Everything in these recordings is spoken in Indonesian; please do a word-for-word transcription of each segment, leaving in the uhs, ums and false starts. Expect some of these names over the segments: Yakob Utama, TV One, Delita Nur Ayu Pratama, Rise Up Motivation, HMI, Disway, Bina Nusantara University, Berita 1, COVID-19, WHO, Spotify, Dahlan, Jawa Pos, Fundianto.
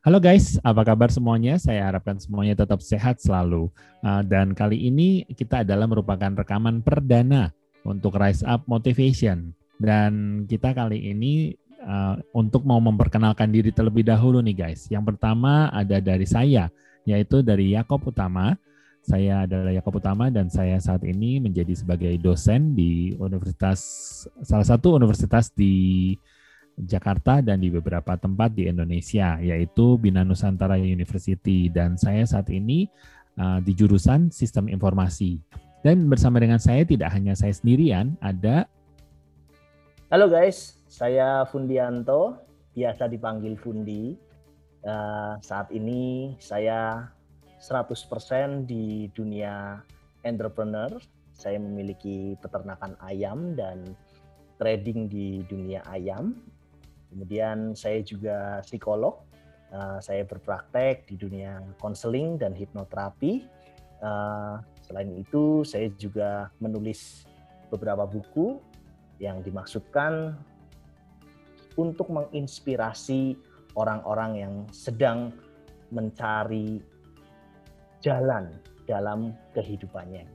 Halo guys, apa kabar semuanya? Saya harapkan semuanya tetap sehat selalu. Dan kali ini kita adalah merupakan rekaman perdana untuk Rise Up Motivation. Dan kita kali ini untuk mau memperkenalkan diri terlebih dahulu nih guys. Yang pertama ada dari saya, yaitu dari Yakob Utama. Saya adalah Yakob Utama dan saya saat ini menjadi sebagai dosen di universitas, salah satu universitas di Jakarta dan di beberapa tempat di Indonesia, yaitu Bina Nusantara University, dan saya saat ini uh, di jurusan Sistem Informasi. Dan bersama dengan saya tidak hanya saya sendirian, ada... Halo guys, saya Fundianto, biasa dipanggil Fundi. Uh, saat ini saya seratus persen di dunia entrepreneur. Saya memiliki peternakan ayam dan trading di dunia ayam. Kemudian saya juga psikolog. Uh, saya berpraktek di dunia konseling dan hipnoterapi. Uh, selain itu, saya juga menulis beberapa buku yang dimaksudkan untuk menginspirasi orang-orang yang sedang mencari jalan dalam kehidupannya.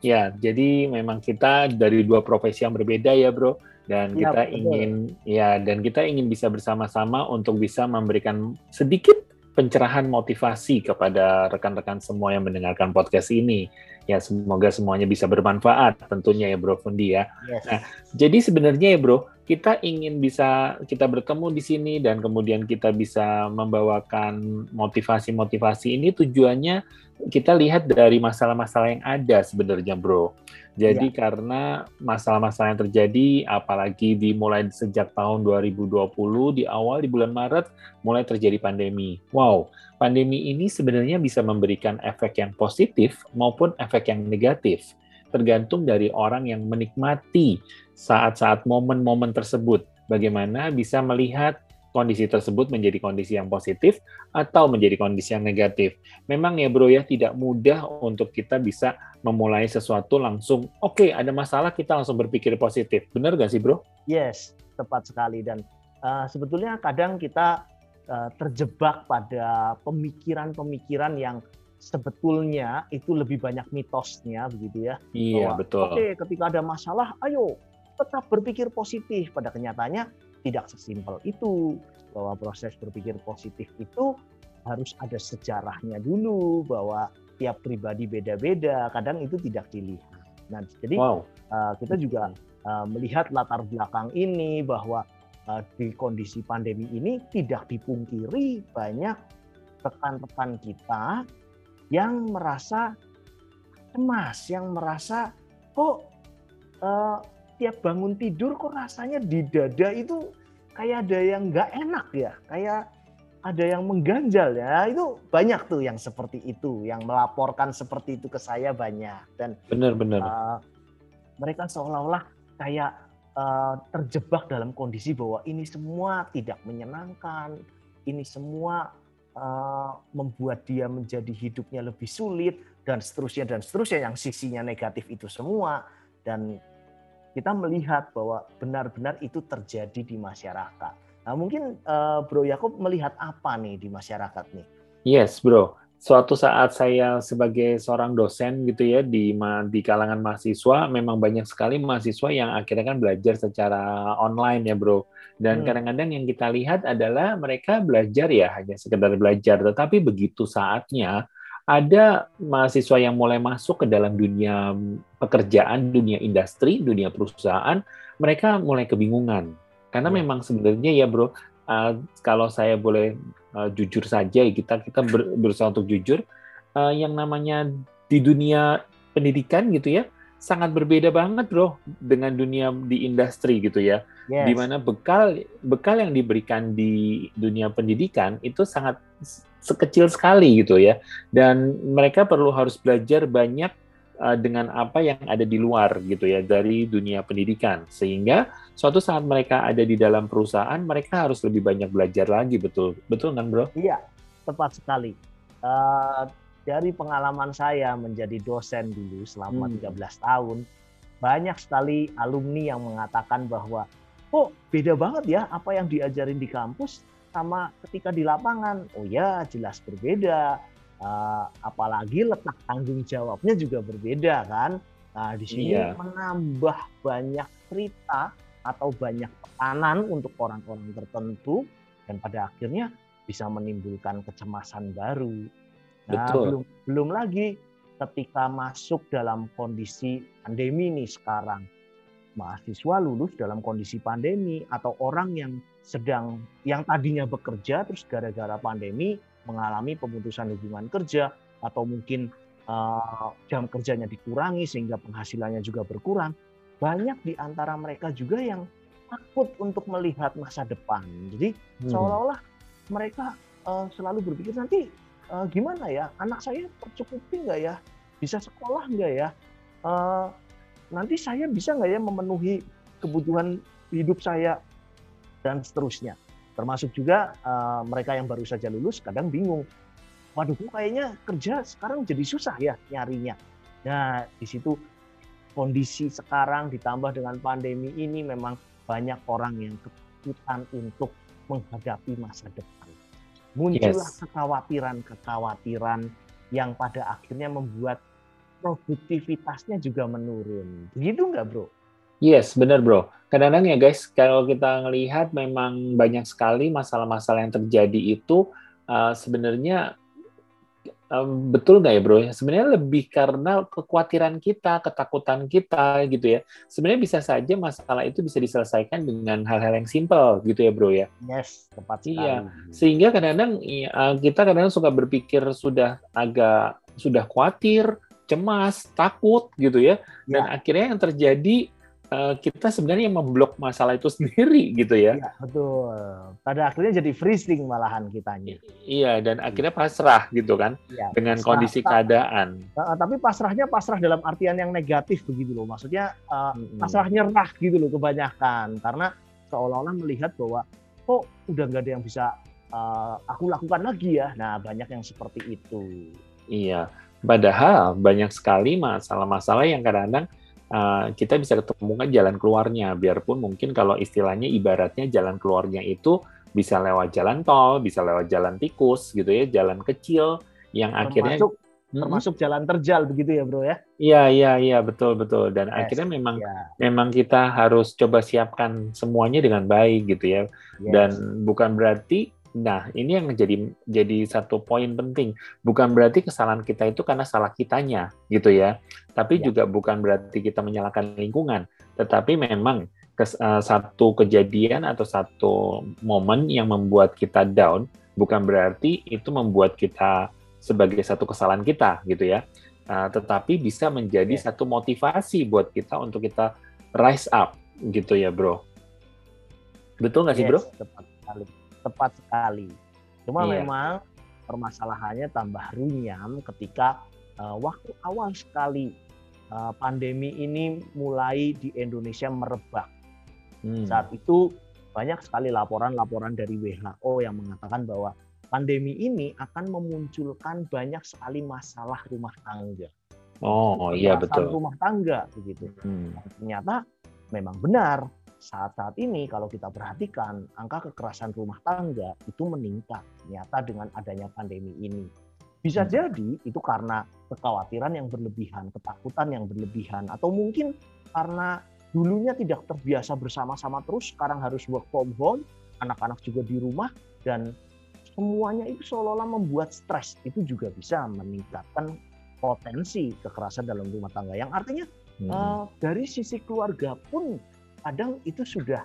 Ya, jadi memang kita dari dua profesi yang berbeda ya, Bro. Dan ya, kita betul. ingin ya dan kita ingin bisa bersama-sama untuk bisa memberikan sedikit pencerahan motivasi kepada rekan-rekan semua yang mendengarkan podcast ini. Ya, semoga semuanya bisa bermanfaat tentunya ya, Bro Fundi ya. Yes. Nah, jadi sebenarnya ya, Bro, kita ingin bisa kita bertemu di sini dan kemudian kita bisa membawakan motivasi-motivasi ini, tujuannya kita lihat dari masalah-masalah yang ada sebenarnya, Bro. Jadi ya, karena masalah-masalah yang terjadi apalagi dimulai sejak tahun dua ribu dua puluh di awal di bulan Maret mulai terjadi pandemi. Wow, pandemi ini sebenarnya bisa memberikan efek yang positif maupun efek yang negatif, tergantung dari orang yang menikmati saat-saat momen-momen tersebut. Bagaimana bisa melihat kondisi tersebut menjadi kondisi yang positif atau menjadi kondisi yang negatif. Memang ya bro ya, tidak mudah untuk kita bisa memulai sesuatu langsung, oke okay, ada masalah kita langsung berpikir positif. Benar nggak sih bro? Yes, tepat sekali. Dan uh, sebetulnya kadang kita uh, terjebak pada pemikiran-pemikiran yang sebetulnya itu lebih banyak mitosnya begitu ya. Iya, bahwa, betul. Oke, ketika ada masalah, ayo tetap berpikir positif. Pada kenyataannya tidak sesimpel itu. Bahwa proses berpikir positif itu harus ada sejarahnya dulu, bahwa tiap pribadi beda-beda, kadang itu tidak dilihat. Nah, jadi wow. uh, kita juga uh, melihat latar belakang ini bahwa uh, di kondisi pandemi ini tidak dipungkiri banyak rekan-rekan kita yang merasa cemas, yang merasa kok uh, tiap bangun tidur kok rasanya di dada itu kayak ada yang nggak enak ya, kayak ada yang mengganjal ya. Itu banyak tuh yang seperti itu, yang melaporkan seperti itu ke saya banyak. Dan benar-benar uh, mereka seolah-olah kayak uh, terjebak dalam kondisi bahwa ini semua tidak menyenangkan, ini semua Uh, membuat dia menjadi hidupnya lebih sulit, dan seterusnya dan seterusnya yang sisinya negatif itu semua. Dan kita melihat bahwa benar-benar itu terjadi di masyarakat. Nah, mungkin uh, Bro Yakob melihat apa nih di masyarakat nih? Yes, Bro. Suatu saat saya sebagai seorang dosen gitu ya di di kalangan mahasiswa, memang banyak sekali mahasiswa yang akhirnya kan belajar secara online ya bro. Dan hmm. kadang-kadang yang kita lihat adalah mereka belajar ya hanya sekedar belajar, tetapi begitu saatnya ada mahasiswa yang mulai masuk ke dalam dunia pekerjaan, dunia industri, dunia perusahaan, mereka mulai kebingungan. Karena hmm. memang sebenarnya ya bro, Uh, kalau saya boleh uh, jujur saja, kita kita ber, berusaha untuk jujur, uh, yang namanya di dunia pendidikan gitu ya, sangat berbeda banget bro dengan dunia di industri gitu ya. Yes. Di mana bekal bekal yang diberikan di dunia pendidikan itu sangat sekecil sekali gitu ya, dan mereka perlu harus belajar banyak dengan apa yang ada di luar gitu ya dari dunia pendidikan, sehingga suatu saat mereka ada di dalam perusahaan mereka harus lebih banyak belajar lagi. Betul betul kan bro? Iya, tepat sekali. Uh, dari pengalaman saya menjadi dosen dulu selama hmm. tiga belas tahun, banyak sekali alumni yang mengatakan bahwa oh beda banget ya apa yang diajarin di kampus sama ketika di lapangan, oh ya jelas berbeda. Uh, apalagi letak tanggung jawabnya juga berbeda kan. Nah, di sini iya. menambah banyak cerita atau banyak tekanan untuk orang-orang tertentu dan pada akhirnya bisa menimbulkan kecemasan baru. Nah, Betul. Belum, belum lagi ketika masuk dalam kondisi pandemi nih sekarang. Mahasiswa lulus dalam kondisi pandemi atau orang yang sedang yang tadinya bekerja terus gara-gara pandemi mengalami pemutusan hubungan kerja atau mungkin uh, jam kerjanya dikurangi sehingga penghasilannya juga berkurang. Banyak di antara mereka juga yang takut untuk melihat masa depan. Jadi hmm. seolah-olah mereka uh, selalu berpikir nanti uh, gimana ya anak saya tercukupi nggak ya, bisa sekolah nggak ya. Uh, Nanti saya bisa nggak ya memenuhi kebutuhan hidup saya dan seterusnya. Termasuk juga uh, mereka yang baru saja lulus kadang bingung. Waduh, kayaknya kerja sekarang jadi susah ya nyarinya. Nah, di situ kondisi sekarang ditambah dengan pandemi ini memang banyak orang yang ketakutan untuk menghadapi masa depan. Muncullah yes. kekhawatiran-kekhawatiran yang pada akhirnya membuat produktivitasnya juga menurun. Gitu nggak, bro? Yes, benar, bro. Kadang-kadang ya, guys, kalau kita ngelihat memang banyak sekali masalah-masalah yang terjadi itu uh, sebenarnya um, betul nggak ya, bro? Sebenarnya lebih karena kekhawatiran kita, ketakutan kita, gitu ya. Sebenarnya bisa saja masalah itu bisa diselesaikan dengan hal-hal yang simpel, gitu ya, bro ya. Yes, tepat sekali. Iya. Sehingga kadang-kadang uh, kita kadang-kadang suka berpikir sudah agak sudah khawatir, cemas, takut gitu ya, dan ya. akhirnya yang terjadi uh, kita sebenarnya memblok masalah itu sendiri gitu ya. Iya, betul. Pada akhirnya jadi freezing malahan kitanya. Iya, dan akhirnya pasrah gitu kan ya, dengan pasrah, kondisi keadaan. Uh, tapi pasrahnya pasrah dalam artian yang negatif begitu loh, maksudnya uh, hmm. pasrah nyerah gitu loh kebanyakan, karena seolah-olah melihat bahwa kok udah nggak ada yang bisa uh, aku lakukan lagi ya. Nah, banyak yang seperti itu. Iya. Padahal banyak sekali masalah-masalah yang kadang-kadang uh, kita bisa ketemukan jalan keluarnya. Biarpun mungkin kalau istilahnya ibaratnya jalan keluarnya itu bisa lewat jalan tol, bisa lewat jalan tikus gitu ya, jalan kecil yang termasuk, akhirnya... Termasuk hmm, jalan terjal begitu ya bro ya? Iya, iya, iya, betul-betul. Dan yes, akhirnya memang ya. memang kita harus coba siapkan semuanya dengan baik gitu ya. Yes. Dan bukan berarti... Nah, ini yang jadi jadi satu poin penting. Bukan berarti kesalahan kita itu karena salah kitanya, gitu ya. Tapi ya. juga bukan berarti kita menyalahkan lingkungan. Tetapi memang kes, uh, satu kejadian atau satu momen yang membuat kita down, bukan berarti itu membuat kita sebagai satu kesalahan kita, gitu ya. Uh, tetapi bisa menjadi ya. satu motivasi buat kita untuk kita rise up, gitu ya, bro. Betul nggak sih, yes, bro? Tepat sekali. Tepat sekali. Cuma yeah. memang permasalahannya tambah runyam ketika uh, waktu awal sekali uh, pandemi ini mulai di Indonesia merebak. Hmm. Saat itu banyak sekali laporan-laporan dari W H O yang mengatakan bahwa pandemi ini akan memunculkan banyak sekali masalah rumah tangga. Oh, iya betul. Rumah tangga begitu. Hmm. Ternyata memang benar. Saat-saat ini kalau kita perhatikan angka kekerasan rumah tangga itu meningkat ternyata dengan adanya pandemi ini. Bisa hmm. jadi itu karena kekhawatiran yang berlebihan, ketakutan yang berlebihan, atau mungkin karena dulunya tidak terbiasa bersama-sama terus, sekarang harus work from home, anak-anak juga di rumah, dan semuanya itu seolah-olah membuat stres. Itu juga bisa meningkatkan potensi kekerasan dalam rumah tangga, yang artinya hmm. uh, dari sisi keluarga pun kadang itu sudah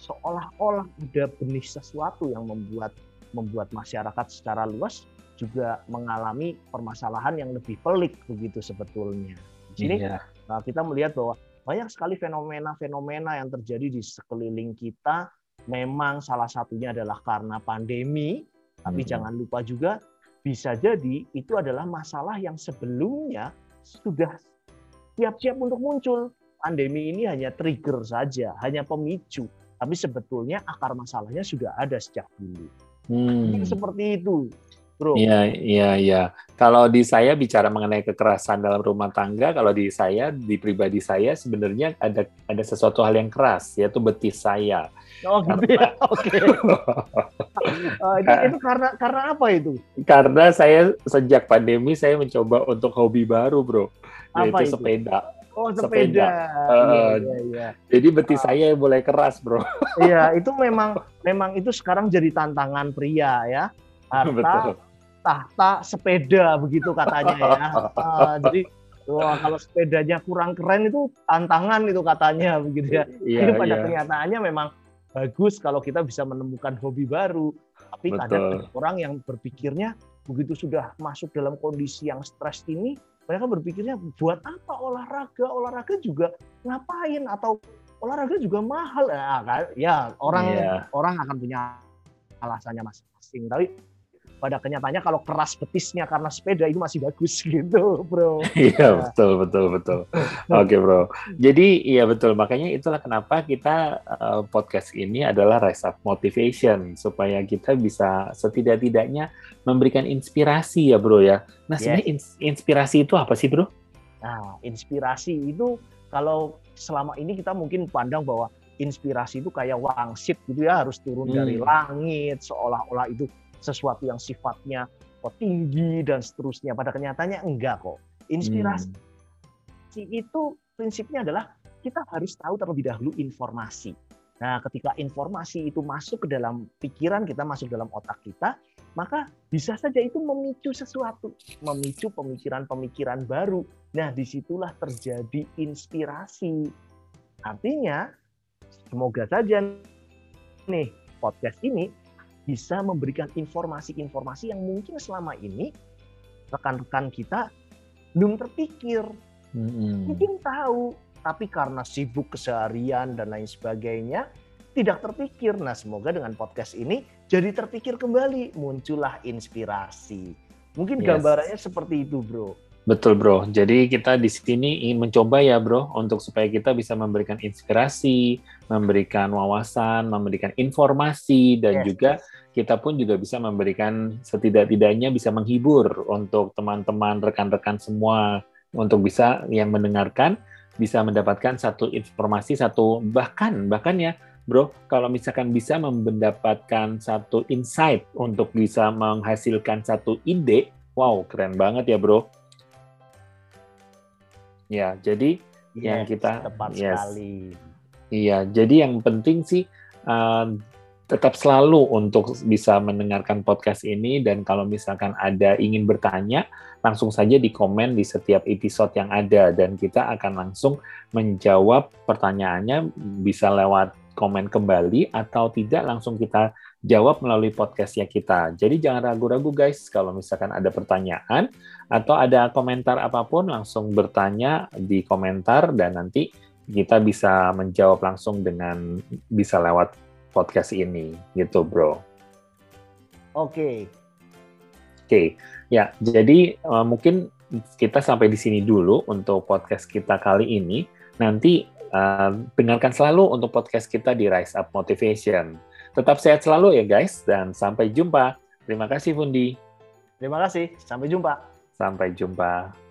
seolah-olah ada benih sesuatu yang membuat membuat masyarakat secara luas juga mengalami permasalahan yang lebih pelik begitu sebetulnya. Di sini yeah. kita melihat bahwa banyak sekali fenomena-fenomena yang terjadi di sekeliling kita. Memang salah satunya adalah karena pandemi, tapi mm-hmm. jangan lupa juga bisa jadi itu adalah masalah yang sebelumnya sudah siap-siap untuk muncul. Pandemi ini hanya trigger saja, hanya pemicu. Tapi sebetulnya akar masalahnya sudah ada sejak dulu. Hmm. Seperti itu. Bro. Iya, iya, iya. Kalau di saya bicara mengenai kekerasan dalam rumah tangga, kalau di saya, di pribadi saya sebenarnya ada ada sesuatu hal yang keras, yaitu betis saya. Oh, karena, gitu ya? Oke. uh, itu, itu karena karena apa itu? Karena saya sejak pandemi saya mencoba untuk hobi baru, Bro. Yaitu itu? sepeda. Oh, sepeda. sepeda. Uh, iya, iya, iya. Jadi betis uh, saya yang mulai keras, Bro. Iya, itu memang memang itu sekarang jadi tantangan pria ya. Harta, tahta, sepeda begitu katanya ya. Uh, jadi wah, kalau sepedanya kurang keren itu tantangan itu katanya begitu ya. Iya, jadi pada iya. kenyataannya memang bagus kalau kita bisa menemukan hobi baru. Tapi Betul. kadang ada orang yang berpikirnya begitu sudah masuk dalam kondisi yang stres ini, mereka berpikirnya buat apa olahraga, olahraga juga ngapain, atau olahraga juga mahal. Nah, ya orang yeah. orang akan punya alasannya masing-masing. Tapi pada kenyataannya kalau keras betisnya karena sepeda itu masih bagus gitu, Bro. Iya, betul, betul, betul. Oke, Bro. Jadi iya betul, makanya itulah kenapa kita uh, podcast ini adalah Rise Up Motivation, supaya kita bisa setidak-tidaknya memberikan inspirasi ya, Bro ya. Nah, sebenarnya yes. inspirasi itu apa sih, Bro? Nah, inspirasi itu kalau selama ini kita mungkin pandang bahwa inspirasi itu kayak wangsit gitu ya, harus turun hmm. dari langit, seolah-olah itu sesuatu yang sifatnya kok tinggi dan seterusnya. Pada kenyataannya enggak kok. Inspirasi hmm. itu prinsipnya adalah kita harus tahu terlebih dahulu informasi. Nah, ketika informasi itu masuk ke dalam pikiran kita, masuk dalam otak kita, maka bisa saja itu memicu sesuatu, memicu pemikiran-pemikiran baru. Nah, disitulah terjadi inspirasi. Artinya, semoga saja nih podcast ini bisa memberikan informasi-informasi yang mungkin selama ini rekan-rekan kita belum terpikir, mm-hmm. mungkin tahu, tapi karena sibuk keseharian dan lain sebagainya, tidak terpikir. Nah, semoga dengan podcast ini jadi terpikir kembali, muncullah inspirasi. Mungkin yes. gambarannya seperti itu, Bro. Betul, Bro. Jadi kita di sini mencoba ya, Bro, untuk supaya kita bisa memberikan inspirasi, memberikan wawasan, memberikan informasi, dan yes. juga kita pun juga bisa memberikan setidak-tidaknya bisa menghibur untuk teman-teman, rekan-rekan semua, untuk bisa yang mendengarkan bisa mendapatkan satu informasi, satu bahkan bahkan ya, Bro, kalau misalkan bisa mendapatkan satu insight untuk bisa menghasilkan satu ide, wow, keren banget ya, Bro. Ya, jadi yes, yang kita tepat yes. sekali. Iya, jadi yang penting sih uh, tetap selalu untuk bisa mendengarkan podcast ini, dan kalau misalkan ada ingin bertanya, langsung saja di komen di setiap episode yang ada, dan kita akan langsung menjawab pertanyaannya bisa lewat komen kembali atau tidak, langsung kita jawab melalui podcastnya kita. Jadi jangan ragu-ragu guys, kalau misalkan ada pertanyaan atau ada komentar apapun, langsung bertanya di komentar dan nanti kita bisa menjawab langsung dengan bisa lewat podcast ini gitu, Bro. Oke. Oke. Ya, jadi uh, mungkin kita sampai di sini dulu untuk podcast kita kali ini. Nanti uh, dengarkan selalu untuk podcast kita di Rise Up Motivation. Tetap sehat selalu ya guys, dan sampai jumpa. Terima kasih Fundi. Terima kasih, sampai jumpa. Sampai jumpa.